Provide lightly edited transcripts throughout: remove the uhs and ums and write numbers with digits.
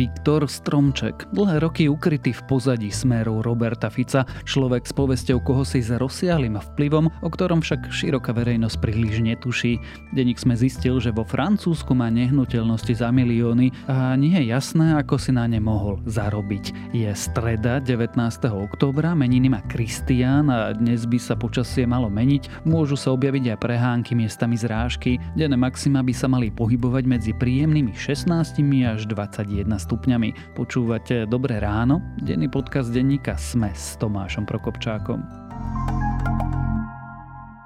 Viktor Stromček. Dlhé roky ukrytý v pozadí Smeru Roberta Fica, človek s povesťou kohosi s rozsiahlym vplyvom, o ktorom však široká verejnosť príliš netuší. Denník SME zistil, že vo Francúzsku má nehnuteľnosti za milióny a nie je jasné, ako si na ne mohol zarobiť. Je streda 19. októbra, meniny má Kristián a dnes by sa počasie malo meniť, môžu sa objaviť aj prehánky, miestami zrážky. Denné maxima by sa mali pohybovať medzi príjemnými 16 až 21 stupňami. Počúvate Dobré ráno, denný podcast denníka SME s Tomášom Prokopčákom.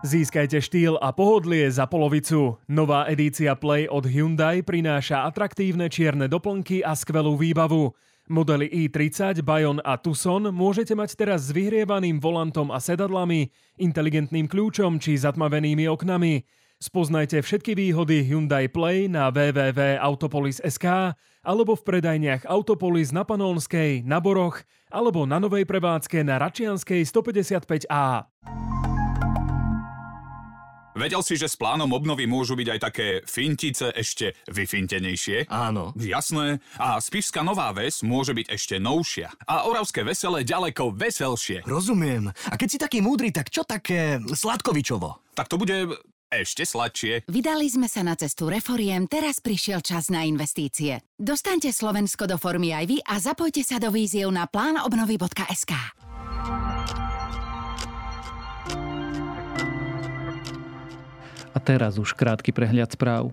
Získajte štýl a pohodlie za polovicu. Nová edícia Play od Hyundai prináša atraktívne čierne doplnky a skvelú výbavu. Modely i30, Bayon a Tucson môžete mať teraz s vyhrievaným volantom a sedadlami, inteligentným kľúčom či zatmavenými oknami. Spoznajte všetky výhody Hyundai Play na www.autopolis.sk alebo v predajniach Autopolis na Panonskej, na Boroch alebo na novej prevádzke na Račianskej 155A. Vedel si, že s plánom obnovy môžu byť aj také fintice ešte vyfintenejšie? Áno. Jasné. A Spišská Nová Ves môže byť ešte novšia. A Oravské Veselé ďaleko veselšie. Rozumiem. A keď si taký múdry, tak čo také Sladkovičovo? Tak to bude ešte sladšie. Vydali sme sa na cestu reforiem, teraz prišiel čas na investície. Dostaňte Slovensko do formy aj vy a zapojte sa do víziev na plánobnovy.sk. A teraz už krátky prehľad správ.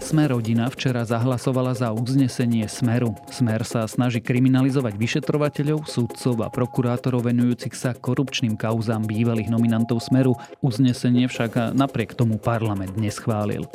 Smer rodina včera zahlasovala za uznesenie Smeru. Smer sa snaží kriminalizovať vyšetrovateľov, sudcov a prokurátorov venujúcich sa korupčným kauzám bývalých nominantov Smeru. Uznesenie však napriek tomu parlament neschválil.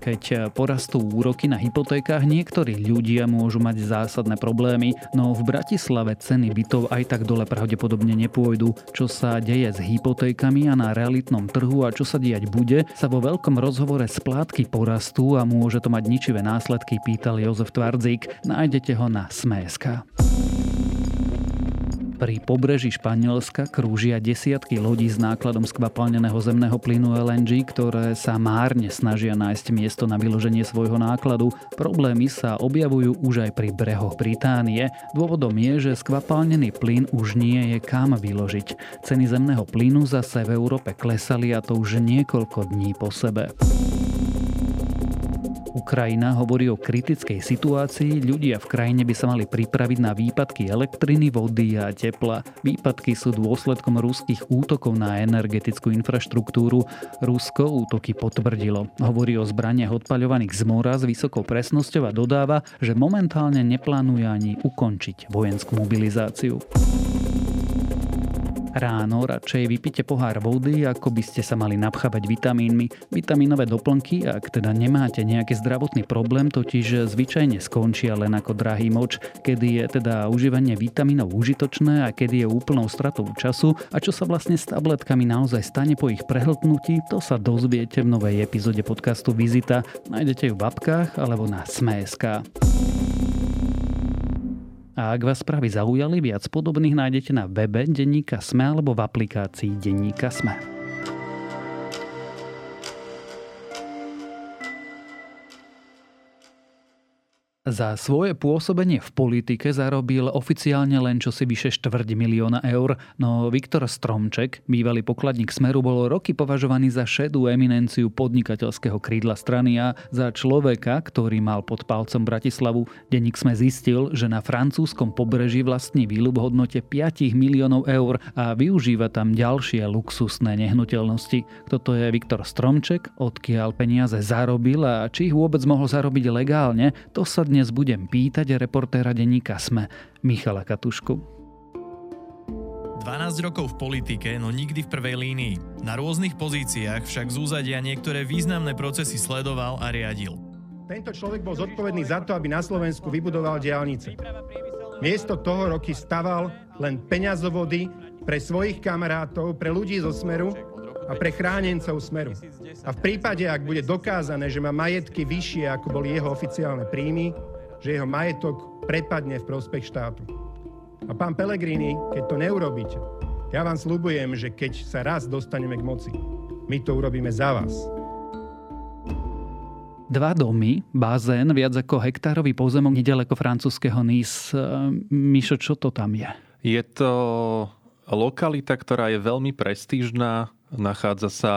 Keď porastú úroky na hypotékách, niektorí ľudia môžu mať zásadné problémy, no v Bratislave ceny bytov aj tak dole pravdepodobne nepôjdu. Čo sa deje s hypotékami a na realitnom trhu a čo sa diať bude, sa vo veľkom rozhovore Splátky porastú a môže to mať ničivé následky, pýtal Jozef Tvardzik. Nájdete ho na sme.sk. Pri pobreží Španielska krúžia desiatky lodí s nákladom skvapalneného zemného plynu LNG, ktoré sa márne snažia nájsť miesto na vyloženie svojho nákladu. Problémy sa objavujú už aj pri brehoch Británie. Dôvodom je, že skvapalnený plyn už nie je kam vyložiť. Ceny zemného plynu zase v Európe klesali, a to už niekoľko dní po sebe. Ukrajina hovorí o kritickej situácii, ľudia v krajine by sa mali pripraviť na výpadky elektriny, vody a tepla. Výpadky sú dôsledkom ruských útokov na energetickú infraštruktúru. Rusko útoky potvrdilo. Hovorí o zbraniach odpaľovaných z mora s vysokou presnosťou a dodáva, že momentálne neplánuje ani ukončiť vojenskú mobilizáciu. Ráno radšej vypite pohár vody, ako by ste sa mali napchávať vitamínmi. Vitamínové doplnky, ak teda nemáte nejaký zdravotný problém, totiž zvyčajne skončia len ako drahý moč. Kedy je teda užívanie vitamínov užitočné a kedy je úplnou stratou času a čo sa vlastne s tabletkami naozaj stane po ich prehltnutí, to sa dozviete v novej epizóde podcastu Vizita. Nájdete ju v apkách alebo na sme.sk. A ak vás správy zaujali, viac podobných nájdete na webe denníka SME alebo v aplikácii denníka SME. Za svoje pôsobenie v politike zarobil oficiálne len čosi vyše 4 milióna eur, no Viktor Stromček, bývalý pokladník Smeru, bol roky považovaný za šedú eminenciu podnikateľského krídla strany a za človeka, ktorý mal pod palcom Bratislavu. Denník SME zistil, že na francúzskom pobreží vlastní výlu v hodnote 5 miliónov eur a využíva tam ďalšie luxusné nehnuteľnosti. Kto to je Viktor Stromček, odkiaľ peniaze zarobil a či ich vôbec mohol zarobiť legálne, to sa dnes budem pýtať reportéra denníka SME Michala Katušku. 12 rokov v politike, no nikdy v prvej línii. Na rôznych pozíciách však z úzadia niektoré významné procesy sledoval a riadil. Tento človek bol zodpovedný za to, aby na Slovensku vybudoval diaľnice. Miesto toho roky staval len peňazovody pre svojich kamarátov, pre ľudí zo Smeru a pre chránencov Smeru. A v prípade, ak bude dokázané, že má majetky vyššie, ako boli jeho oficiálne príjmy, že jeho majetok prepadne v prospech štátu. A pán Pellegrini, keď to neurobíte, ja vám sľubujem, že keď sa raz dostaneme k moci, my to urobíme za vás. dva domy, bazén, viac ako hektárový pozemok nedaleko francúzskeho Nice. Mišo, čo to tam je? Je to lokalita, ktorá je veľmi prestížna. Nachádza sa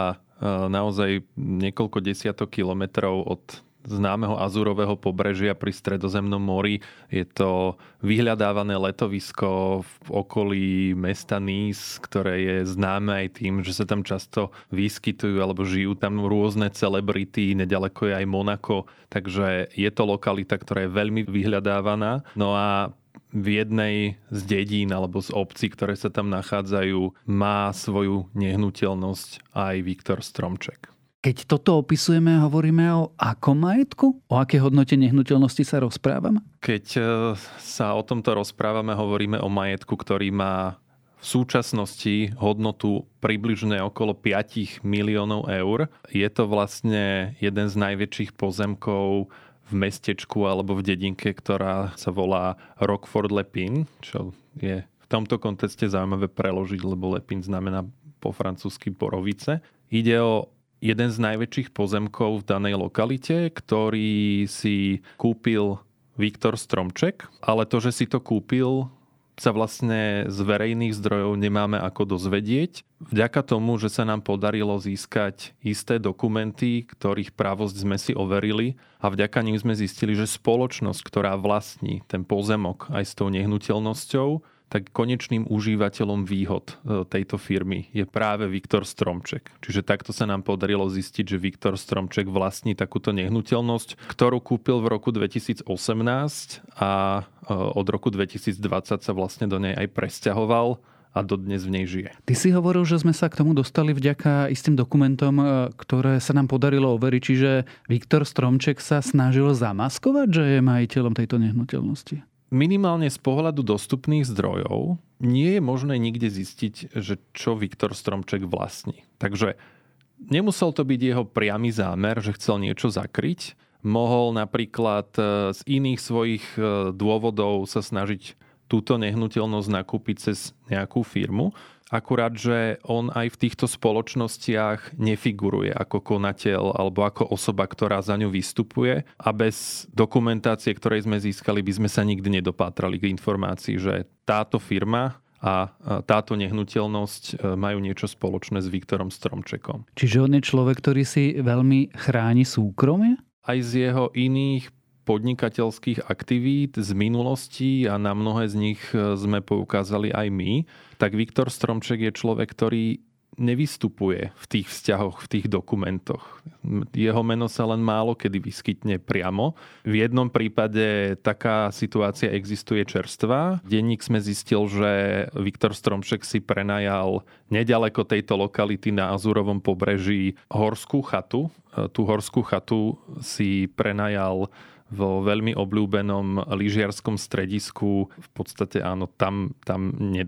naozaj niekoľko desiatok kilometrov od známeho azurového pobrežia pri Stredozemnom mori. Je to vyhľadávané letovisko v okolí mesta Nice, ktoré je známe aj tým, že sa tam často vyskytujú alebo žijú tam rôzne celebrity. Nedaleko je aj Monako, takže je to lokalita, ktorá je veľmi vyhľadávaná. No a v jednej z dedín alebo z obcí, ktoré sa tam nachádzajú, má svoju nehnuteľnosť aj Viktor Stromček. Keď toto opisujeme, hovoríme o akom majetku? O aké hodnote nehnuteľnosti sa rozprávame? Keď sa o tomto rozprávame, hovoríme o majetku, ktorý má v súčasnosti hodnotu približne okolo 5 miliónov eur. Je to vlastne jeden z najväčších pozemkov v mestečku alebo v dedinke, ktorá sa volá Rockford Lepin, čo je v tomto kontexte zaujímavé preložiť, lebo Lepin znamená po francúzsky borovice. Ide o jeden z najväčších pozemkov v danej lokalite, ktorý si kúpil Viktor Stromček, ale to, že si to kúpil, sa vlastne z verejných zdrojov nemáme ako dozvedieť. Vďaka tomu, že sa nám podarilo získať isté dokumenty, ktorých právosť sme si overili a vďaka nim sme zistili, že spoločnosť, ktorá vlastní ten pozemok aj s tou nehnuteľnosťou, tak konečným užívateľom výhod tejto firmy je práve Viktor Stromček. Čiže takto sa nám podarilo zistiť, že Viktor Stromček vlastní takúto nehnuteľnosť, ktorú kúpil v roku 2018 a od roku 2020 sa vlastne do nej aj presťahoval a dodnes v nej žije. Ty si hovoril, že sme sa k tomu dostali vďaka istým dokumentom, ktoré sa nám podarilo overiť, čiže Viktor Stromček sa snažil zamaskovať, že je majiteľom tejto nehnuteľnosti. Minimálne z pohľadu dostupných zdrojov nie je možné nikde zistiť, že čo Viktor Stromček vlastní. Takže nemusel to byť jeho priamy zámer, že chcel niečo zakryť. Mohol napríklad z iných svojich dôvodov sa snažiť túto nehnuteľnosť nakúpiť cez nejakú firmu. Akurát, že on aj v týchto spoločnostiach nefiguruje ako konateľ alebo ako osoba, ktorá za ňu vystupuje a bez dokumentácie, ktorej sme získali, by sme sa nikdy nedopátrali k informácii, že táto firma a táto nehnuteľnosť majú niečo spoločné s Viktorom Stromčekom. Čiže on je človek, ktorý si veľmi chráni súkromie? Aj z jeho iných podnikateľských aktivít z minulosti a na mnohé z nich sme poukázali aj my, tak Viktor Stromček je človek, ktorý nevystupuje v tých vzťahoch, v tých dokumentoch. Jeho meno sa len málo kedy vyskytne priamo. V jednom prípade taká situácia existuje čerstvá. Denník SME zistil, že Viktor Stromček si prenajal nedaleko tejto lokality na azurovom pobreží horskú chatu. Tú horskú chatu si prenajal vo veľmi obľúbenom lyžiarskom stredisku. V podstate áno, tam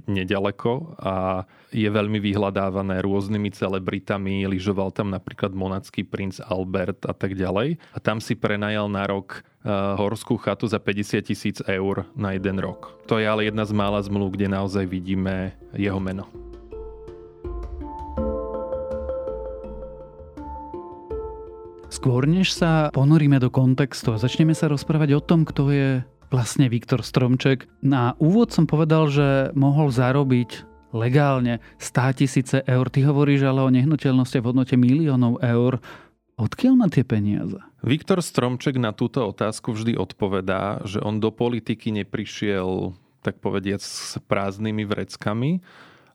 nedaleko a je veľmi vyhľadávané rôznymi celebritami. Lyžoval tam napríklad monacký princ Albert a tak ďalej. A tam si prenajal na rok horskú chatu za 50 000 eur na jeden rok. To je ale jedna z mála zmluv, kde naozaj vidíme jeho meno. Skôr než sa ponoríme do kontextu a začneme sa rozprávať o tom, kto je vlastne Viktor Stromček. Na úvod som povedal, že mohol zarobiť legálne 100 000 eur. Ty hovoríš ale o nehnuteľnosti v hodnote miliónov eur. Odkiaľ má tie peniaze? Viktor Stromček na túto otázku vždy odpovedá, že on do politiky neprišiel, tak povediac, s prázdnymi vreckami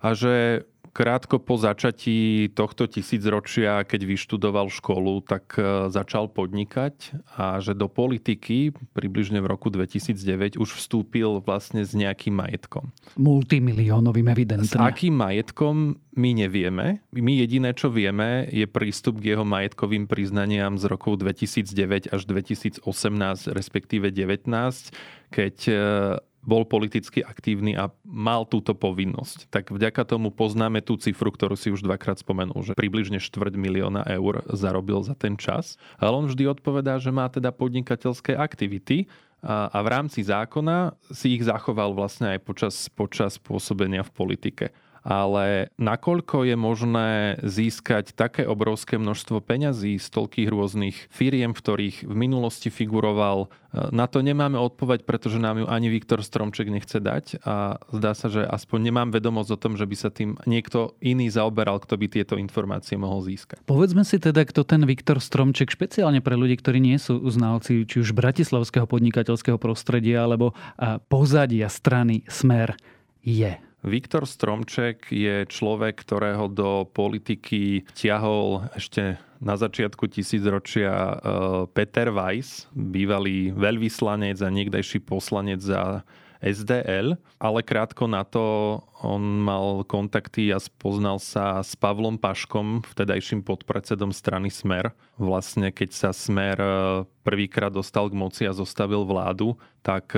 a že krátko po začatí tohto tisícročia, keď vyštudoval školu, tak začal podnikať a že do politiky približne v roku 2009 už vstúpil vlastne s nejakým majetkom. Multimiliónovým evidentne. S akým majetkom my nevieme. My jediné, čo vieme, je prístup k jeho majetkovým priznaniam z rokov 2009 až 2018, respektíve 2019, keď bol politicky aktívny a mal túto povinnosť. Tak vďaka tomu poznáme tú cifru, ktorú si už dvakrát spomenul, že približne 250 000 eur zarobil za ten čas. Ale on vždy odpovedá, že má teda podnikateľské aktivity a v rámci zákona si ich zachoval vlastne aj počas pôsobenia v politike. ale nakoľko je možné získať také obrovské množstvo peňazí z toľkých rôznych firiem, v ktorých v minulosti figuroval, na to nemáme odpoveď, pretože nám ju ani Viktor Stromček nechce dať a zdá sa, že aspoň nemám vedomosť o tom, že by sa tým niekto iný zaoberal, kto by tieto informácie mohol získať. Povedzme si teda, kto ten Viktor Stromček, špeciálne pre ľudí, ktorí nie sú znalci či už bratislavského podnikateľského prostredia alebo pozadia strany Smer je. Viktor Stromček je človek, ktorého do politiky ťahol ešte na začiatku tisícročia Peter Weiss, bývalý veľvyslanec a niekdajší poslanec za SDL, ale krátko na to on mal kontakty a spoznal sa s Pavlom Paškom, vtedajším podpredsedom strany Smer. Vlastne keď sa Smer prvýkrát dostal k moci a zostavil vládu, tak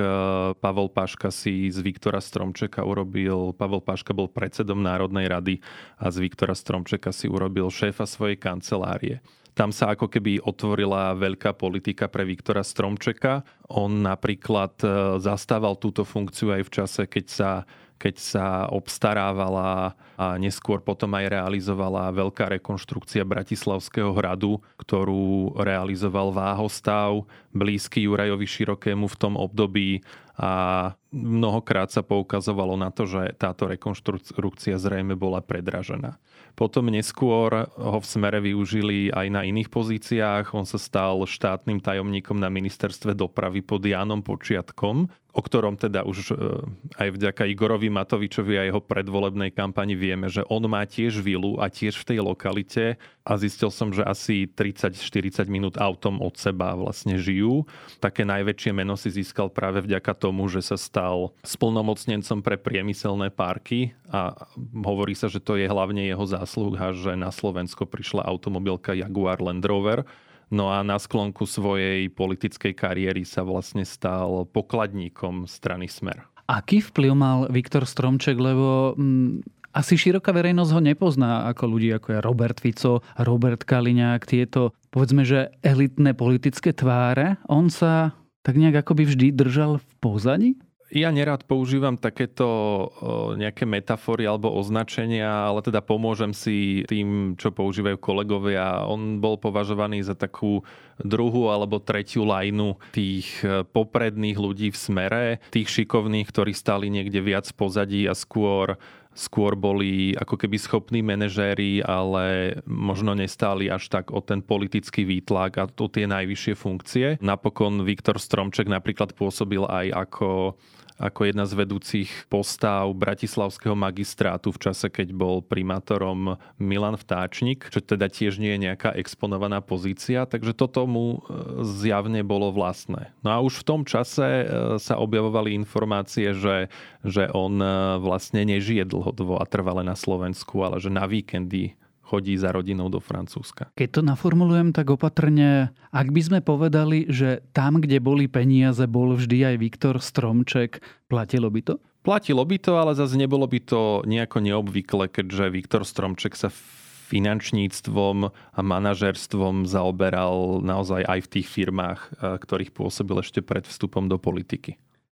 Pavol Paška si z Viktora Stromčeka urobil, Pavol Paška bol predsedom Národnej rady a z Viktora Stromčeka si urobil šéfa svojej kancelárie. Tam sa ako keby otvorila veľká politika pre Viktora Stromčeka. On napríklad zastával túto funkciu aj v čase, keď sa obstarávala a neskôr potom aj realizovala veľká rekonštrukcia Bratislavského hradu, ktorú realizoval Váhostav, blízky Jurajovi Širokému v tom období. A mnohokrát sa poukazovalo na to, že táto rekonštrukcia zrejme bola predražená. Potom neskôr ho v Smere využili aj na iných pozíciách. On sa stal štátnym tajomníkom na ministerstve dopravy pod Jánom Počiatkom, o ktorom teda už aj vďaka Igorovi Matovičovi a jeho predvolebnej kampani vieme, že on má tiež vilu a tiež v tej lokalite a zistil som, že asi 30-40 minút autom od seba vlastne žijú. Také najväčšie meno si získal práve vďaka tomu, že sa stal splnomocnencom pre priemyselné parky a hovorí sa, že to je hlavne jeho zásluha, že na Slovensko prišla automobilka Jaguar Land Rover. No a na sklonku svojej politickej kariéry sa vlastne stal pokladníkom strany Smer. Aký vplyv mal Viktor Stromček, lebo asi široká verejnosť ho nepozná ako ľudí, ako je Robert Fico, Robert Kaliňák, tieto, povedzme, že elitné politické tváre. On sa tak nejak akoby vždy držal v pozadí? Ja nerád používam takéto nejaké metafory alebo označenia, ale teda pomôžem si tým, čo používajú kolegovia. On bol považovaný za takú druhú alebo tretiu lajnu tých popredných ľudí v Smere, tých šikovných, ktorí stali niekde viac v pozadí a skôr boli ako keby schopní manažéri, ale možno nestáli až tak o ten politický výtlak a o tie najvyššie funkcie. Napokon Viktor Stromček napríklad pôsobil aj ako jedna z vedúcich postáv bratislavského magistrátu v čase, keď bol primátorom Milan Vtáčník, čo teda tiež nie je nejaká exponovaná pozícia, takže toto mu zjavne bolo vlastné. No a už v tom čase sa objavovali informácie, že on vlastne nežije dlhodobo a trvale na Slovensku, ale že na víkendy chodí za rodinou do Francúzska. Keď to naformulujem tak opatrne, ak by sme povedali, že tam, kde boli peniaze, bol vždy aj Viktor Stromček, platilo by to? Platilo by to, ale zase nebolo by to nejako neobvykle, keďže Viktor Stromček sa finančníctvom a manažérstvom zaoberal naozaj aj v tých firmách, ktorých pôsobil ešte pred vstupom do politiky.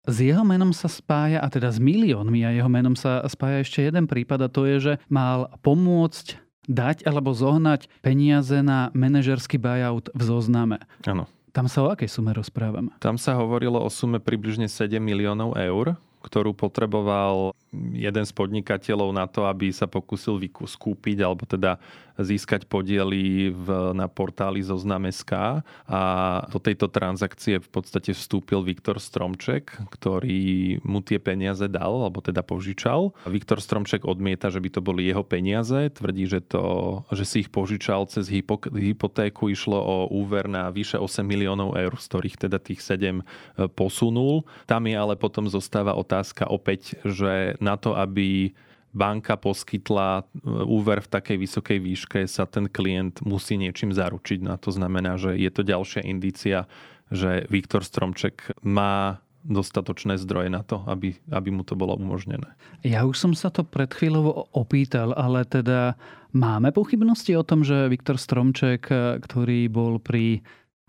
S jeho menom sa spája, a teda s miliónmi a jeho menom sa spája ešte jeden prípad a to je, že mal pomôcť dať alebo zohnať peniaze na manažerský buyout v Zozname. Áno. Tam sa o akej sume rozprávame? Tam sa hovorilo o sume približne 7 miliónov eur, ktorú potreboval jeden z podnikateľov na to, aby sa pokúsil skúpiť alebo teda získať podiely na portáli Zoznam.sk a do tejto transakcie v podstate vstúpil Viktor Stromček, ktorý mu tie peniaze dal, alebo teda požičal. Viktor Stromček odmieta, že by to boli jeho peniaze, tvrdí, že si ich požičal cez hypotéku, išlo o úver na vyše 8 miliónov eur, z ktorých teda tých 7 posunul. Tam je ale potom zostáva otázka opäť, že na to, aby banka poskytla úver v takej vysokej výške, sa ten klient musí niečím zaručiť. A to znamená, že je to ďalšia indícia, že Viktor Stromček má dostatočné zdroje na to, aby mu to bolo umožnené. Ja už som sa to pred chvíľou opýtal, ale teda máme pochybnosti o tom, že Viktor Stromček, ktorý bol pri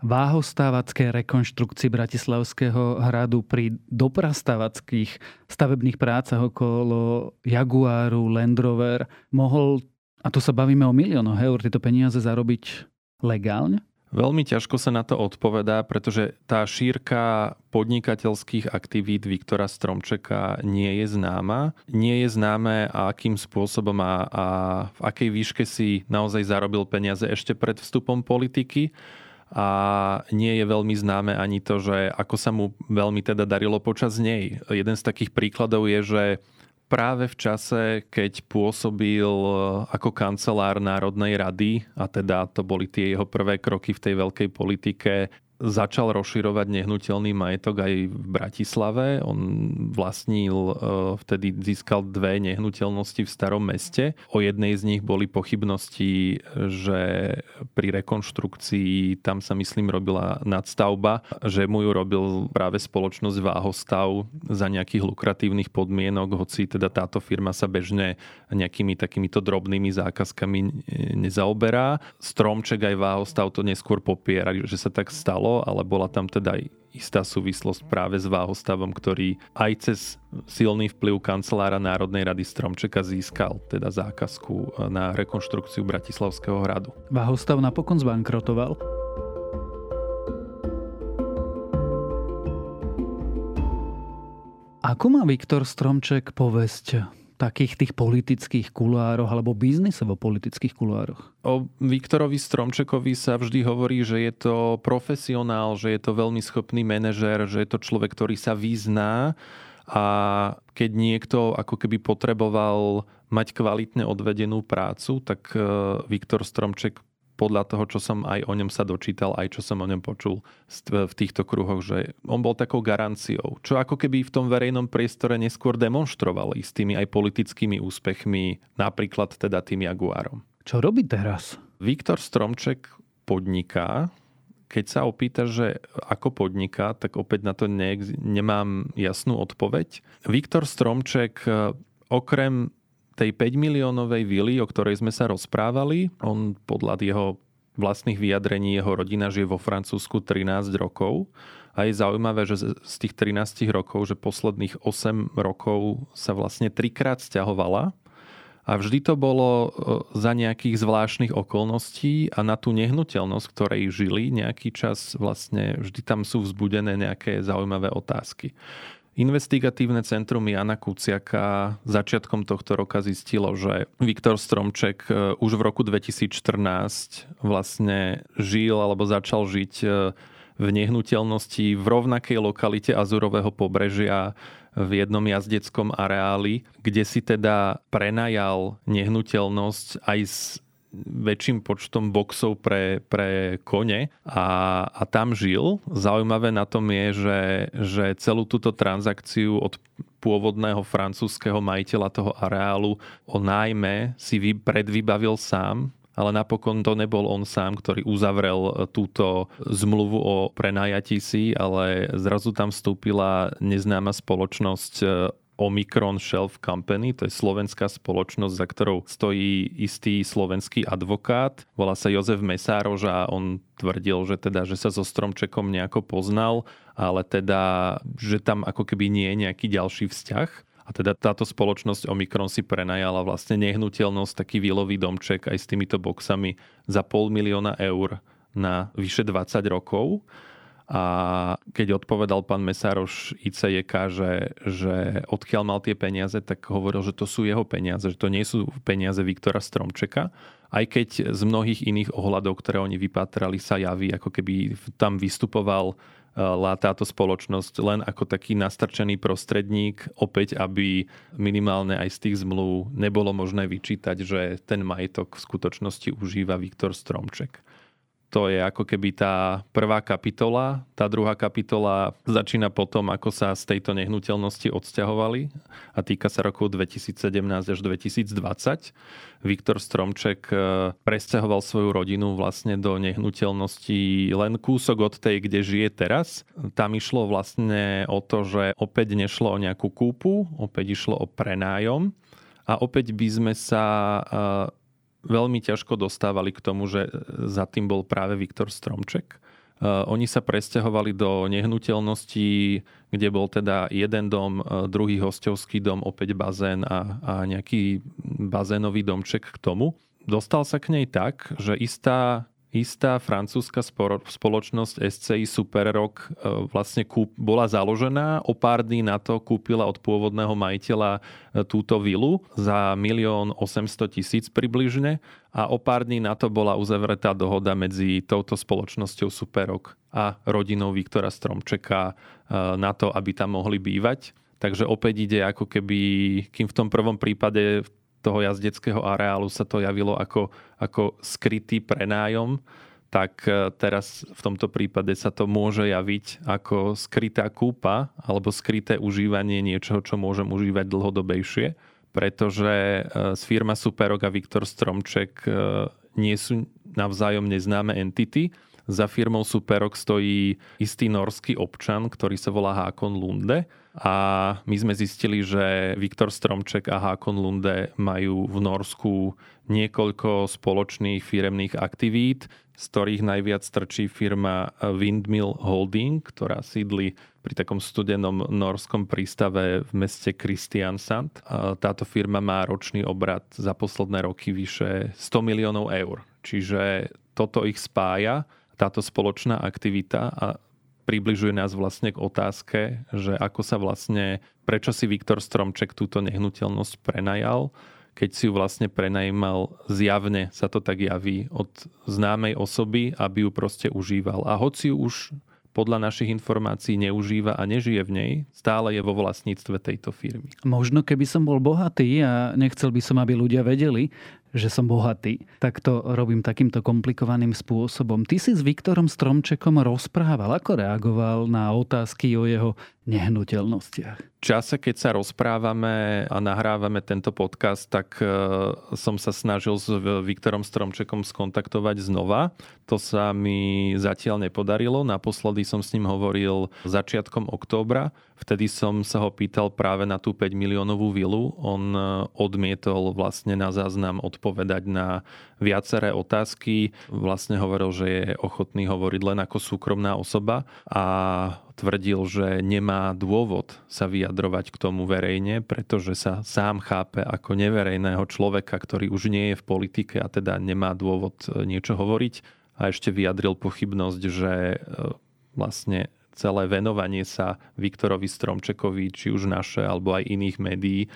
váhostavacké rekonštrukcii Bratislavského hradu pri doprastavackých stavebných prácach okolo Jaguaru, Land Rover mohol, a tu sa bavíme o miliónoch eur, tieto peniaze zarobiť legálne? Veľmi ťažko sa na to odpovedá, pretože tá šírka podnikateľských aktivít Viktora Stromčeka nie je známa. Nie je známe, akým spôsobom a v akej výške si naozaj zarobil peniaze ešte pred vstupom politiky. A nie je veľmi známe ani to, že ako sa mu veľmi teda darilo počas nej. Jeden z takých príkladov je, že práve v čase, keď pôsobil ako kancelár Národnej rady, a teda to boli tie jeho prvé kroky v tej veľkej politike, začal rozširovať nehnuteľný majetok aj v Bratislave. On vlastnil, vtedy získal 2 nehnuteľnosti v Starom Meste. O jednej z nich boli pochybnosti, že pri rekonštrukcii, tam sa myslím robila nadstavba, že mu ju robil práve spoločnosť Váhostav za nejakých lukratívnych podmienok, hoci teda táto firma sa bežne nejakými takýmito drobnými zákazkami nezaoberá. Stromček aj Váhostav to neskôr popiera, že sa tak stalo, ale bola tam teda istá súvislosť práve s Váhostavom, ktorý aj cez silný vplyv kancelára Národnej rady Stromčeka získal teda zákazku na rekonštrukciu Bratislavského hradu. Váhostav napokon zbankrotoval. Ako má Viktor Stromček povesť takých tých politických kulároch alebo biznisovo-politických kulároch? O Viktorovi Stromčekovi sa vždy hovorí, že je to profesionál, že je to veľmi schopný manažér, že je to človek, ktorý sa vyzná, a keď niekto ako keby potreboval mať kvalitne odvedenú prácu, tak Viktor Stromček podľa toho, čo som aj o ňom sa dočítal, aj čo som o ňom počul v týchto kruhoch, že on bol takou garanciou, čo ako keby v tom verejnom priestore neskôr demonstroval istými aj politickými úspechmi, napríklad teda tým Jaguárom. Čo robí teraz? Viktor Stromček podniká. Keď sa opýta, že ako podniká, tak opäť na to nemám jasnú odpoveď. Viktor Stromček okrem tej 5 miliónovej vily, o ktorej sme sa rozprávali, on podľa jeho vlastných vyjadrení, jeho rodina žije vo Francúzsku 13 rokov a je zaujímavé, že z tých 13 rokov, že posledných 8 rokov sa vlastne 3-krát sťahovala a vždy to bolo za nejakých zvláštnych okolností a na tú nehnuteľnosť, ktorej žili nejaký čas, vlastne vždy tam sú vzbudené nejaké zaujímavé otázky. Investigatívne centrum Jana Kuciaka začiatkom tohto roka zistilo, že Viktor Stromček už v roku 2014 vlastne žil alebo začal žiť v nehnuteľnosti v rovnakej lokalite Azurového pobrežia v jednom jazdeckom areáli, kde si teda prenajal nehnuteľnosť aj s väčším počtom boxov pre kone a tam žil. Zaujímavé na tom je, že celú túto transakciu od pôvodného francúzskeho majiteľa toho areálu o nájme si predvybavil sám, ale napokon to nebol on sám, ktorý uzavrel túto zmluvu o prenajatí si, ale zrazu tam vstúpila neznáma spoločnosť Omicron Shelf Company, to je slovenská spoločnosť, za ktorou stojí istý slovenský advokát. Volá sa Jozef Mesárož a on tvrdil, že teda, že sa so Stromčekom nejako poznal, ale teda, že tam ako keby nie je nejaký ďalší vzťah. A teda táto spoločnosť Omicron si prenajala vlastne nehnuteľnosť, taký vilový domček aj s týmito boxami za 500 000 eur na vyše 20 rokov. A keď odpovedal pán Mesároš ICJK, že odkiaľ mal tie peniaze, tak hovoril, že to sú jeho peniaze, že to nie sú peniaze Viktora Stromčeka. Aj keď z mnohých iných ohľadov, ktoré oni vypatrali, sa javí, ako keby tam vystupoval táto spoločnosť len ako taký nastrčený prostredník, opäť aby minimálne aj z tých zmluv nebolo možné vyčítať, že ten majetok v skutočnosti užíva Viktor Stromček. To je ako keby tá prvá kapitola. Tá druhá kapitola začína potom, ako sa z tejto nehnuteľnosti odsťahovali a týka sa rokov 2017 až 2020. Viktor Stromček presťahoval svoju rodinu vlastne do nehnuteľnosti len kúsok od tej, kde žije teraz. Tam išlo vlastne o to, že opäť nešlo o nejakú kúpu, opäť išlo o prenájom a opäť by sme sa veľmi ťažko dostávali k tomu, že za tým bol práve Viktor Stromček. Oni sa presťahovali do nehnuteľností, kde bol teda jeden dom, druhý hostovský dom, opäť bazén a nejaký bazénový domček k tomu. Dostal sa k nej tak, že istá francúzska spoločnosť SCI Superrock vlastne bola založená, o pár dní na to kúpila od pôvodného majiteľa túto vilu za 1 800 000 približne a o pár dní na to bola uzavretá dohoda medzi touto spoločnosťou Superrock a rodinou Viktora Stromčeka na to, aby tam mohli bývať. Takže opäť ide ako keby, kým v tom prvom prípade toho jazdeckého areálu sa to javilo ako skrytý prenájom, tak teraz v tomto prípade sa to môže javiť ako skrytá kúpa alebo skryté užívanie niečoho, čo môžem užívať dlhodobejšie, pretože firma Superrock a Viktor Stromček nie sú navzájom neznáme entity. Za firmou Superrock stojí istý norský občan, ktorý sa volá Hákon Lunde. A my sme zistili, že Viktor Stromček a Hákon Lunde majú v Norsku niekoľko spoločných firemných aktivít, z ktorých najviac trčí firma Windmill Holding, ktorá sídli pri takom studenom norskom prístave v meste Kristiansand. Táto firma má ročný obrat za posledné roky vyše 100 000 000 eur. Čiže toto ich spája, táto spoločná aktivita, a približuje nás vlastne k otázke, že ako sa vlastne, prečo si Viktor Stromček túto nehnuteľnosť prenajal, keď si ju vlastne prenajímal, zjavne sa to tak javí, od známej osoby, aby ju proste užíval. A hoci ju už podľa našich informácií neužíva a nežije v nej, stále je vo vlastníctve tejto firmy. Možno keby som bol bohatý a nechcel by som, aby ľudia vedeli, že som bohatý, tak to robím takýmto komplikovaným spôsobom. Ty si s Viktorom Stromčekom rozprával, ako reagoval na otázky o jeho nehnuteľnostiach. V čase, keď sa rozprávame a nahrávame tento podcast, tak som sa snažil s Viktorom Stromčekom skontaktovať znova. To sa mi zatiaľ nepodarilo. Naposledy som s ním hovoril začiatkom októbra. Vtedy som sa ho pýtal práve na tú 5-miliónovú vilu. On odmietol vlastne na záznam odpovedať na viaceré otázky. Vlastne hovoril, že je ochotný hovoriť len ako súkromná osoba a tvrdil, že nemá dôvod sa vyjadrovať k tomu verejne, pretože sa sám chápe ako neverejného človeka, ktorý už nie je v politike a teda nemá dôvod niečo hovoriť. A ešte vyjadril pochybnosť, že vlastne celé venovanie sa Viktorovi Stromčekovi, či už naše, alebo aj iných médií,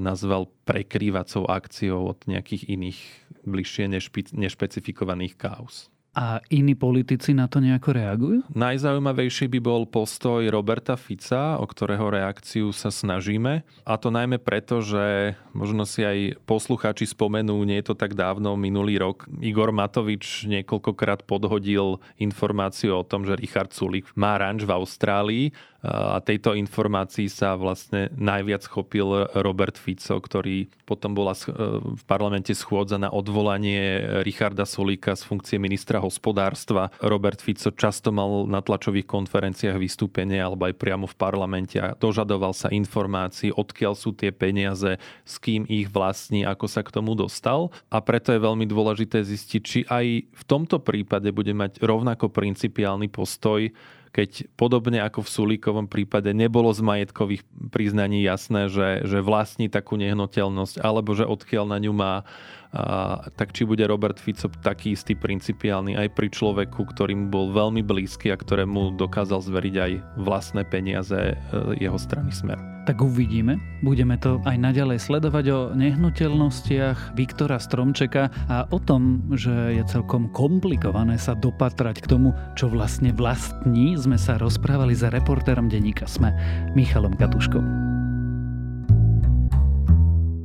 nazval prekrývacou akciou od nejakých iných bližšie nešpecifikovaných káuz. A iní politici na to nejako reagujú? Najzaujímavejší by bol postoj Roberta Fica, o ktorého reakciu sa snažíme. A to najmä preto, že možno si aj poslucháči spomenú, nie je to tak dávno, minulý rok, Igor Matovič niekoľkokrát podhodil informáciu o tom, že Richard Sulík má ranč v Austrálii. A tejto informácii sa vlastne najviac chopil Robert Fico, ktorý potom bola v parlamente schôdza na odvolanie Richarda Sulíka z funkcie ministra hospodárstva. Robert Fico často mal na tlačových konferenciách vystúpenie alebo aj priamo v parlamente a dožadoval sa informácií, odkiaľ sú tie peniaze, s kým ich vlastní, ako sa k tomu dostal. A preto je veľmi dôležité zistiť, či aj v tomto prípade bude mať rovnako principiálny postoj, keď podobne ako v Sulíkovom prípade nebolo z majetkových priznaní jasné, že vlastní takú nehnuteľnosť alebo že odkiaľ na ňu má, tak či bude Robert Fico taký istý principiálny aj pri človeku, ktorý mu bol veľmi blízky a ktorému dokázal zveriť aj vlastné peniaze jeho strany Smer. Tak uvidíme. Budeme to aj naďalej sledovať o nehnuteľnostiach Viktora Stromčeka a o tom, že je celkom komplikované sa dopatrať k tomu, čo vlastne vlastní, sme sa rozprávali za reportérom denníka SME Michalom Katuškom.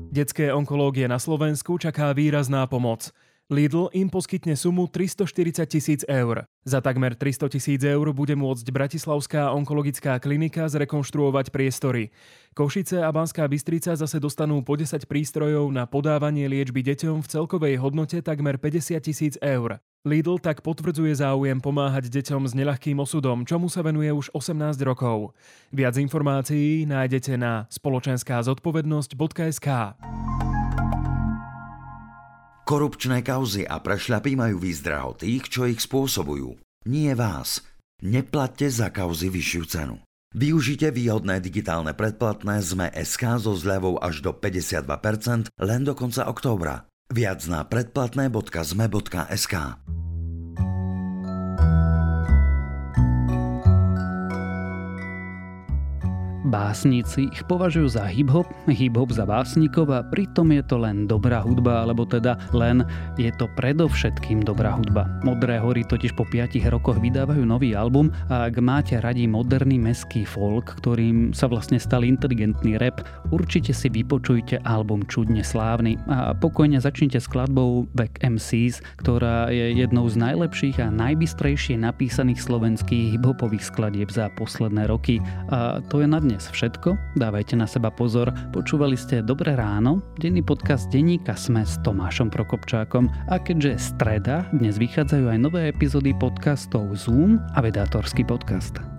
Detské onkológie na Slovensku čaká výrazná pomoc. Lidl im poskytne sumu 340 000 eur. Za takmer 300 000 eur bude môcť Bratislavská onkologická klinika zrekonštruovať priestory. Košice a Banská Bystrica zase dostanú po 10 prístrojov na podávanie liečby deťom v celkovej hodnote takmer 50 000 eur. Lidl tak potvrdzuje záujem pomáhať deťom s neľahkým osudom, čomu sa venuje už 18 rokov. Viac informácií nájdete na spoločenská-zodpovednosť.sk. Korupčné kauzy a prešľapy majú výzdraho tých, čo ich spôsobujú. Nie vás. Neplatte za kauzy vyššiu cenu. Využite výhodné digitálne predplatné SME.sk so zľavou až do 52% len do konca októbra. Viac na predplatné.sme.sk. Básnici ich považujú za hip-hop, hip-hop za básnikov a pritom je to len dobrá hudba, alebo teda len je to predovšetkým dobrá hudba. Modré hory totiž po 5 rokoch vydávajú nový album a ak máte radi moderný mestský folk, ktorým sa vlastne stal inteligentný rap, určite si vypočujte album Čudne slávny a pokojne začnite skladbou Back MCs, ktorá je jednou z najlepších a najbystrejšie napísaných slovenských hip-hopových skladieb za posledné roky. A to je na dnes všetko, dávajte na seba pozor. Počúvali ste Dobré ráno, denný podcast denníka SME s Tomášom Prokopčákom a keďže streda, dnes vychádzajú aj nové epizódy podcastov Zoom a Vedátorský podcast.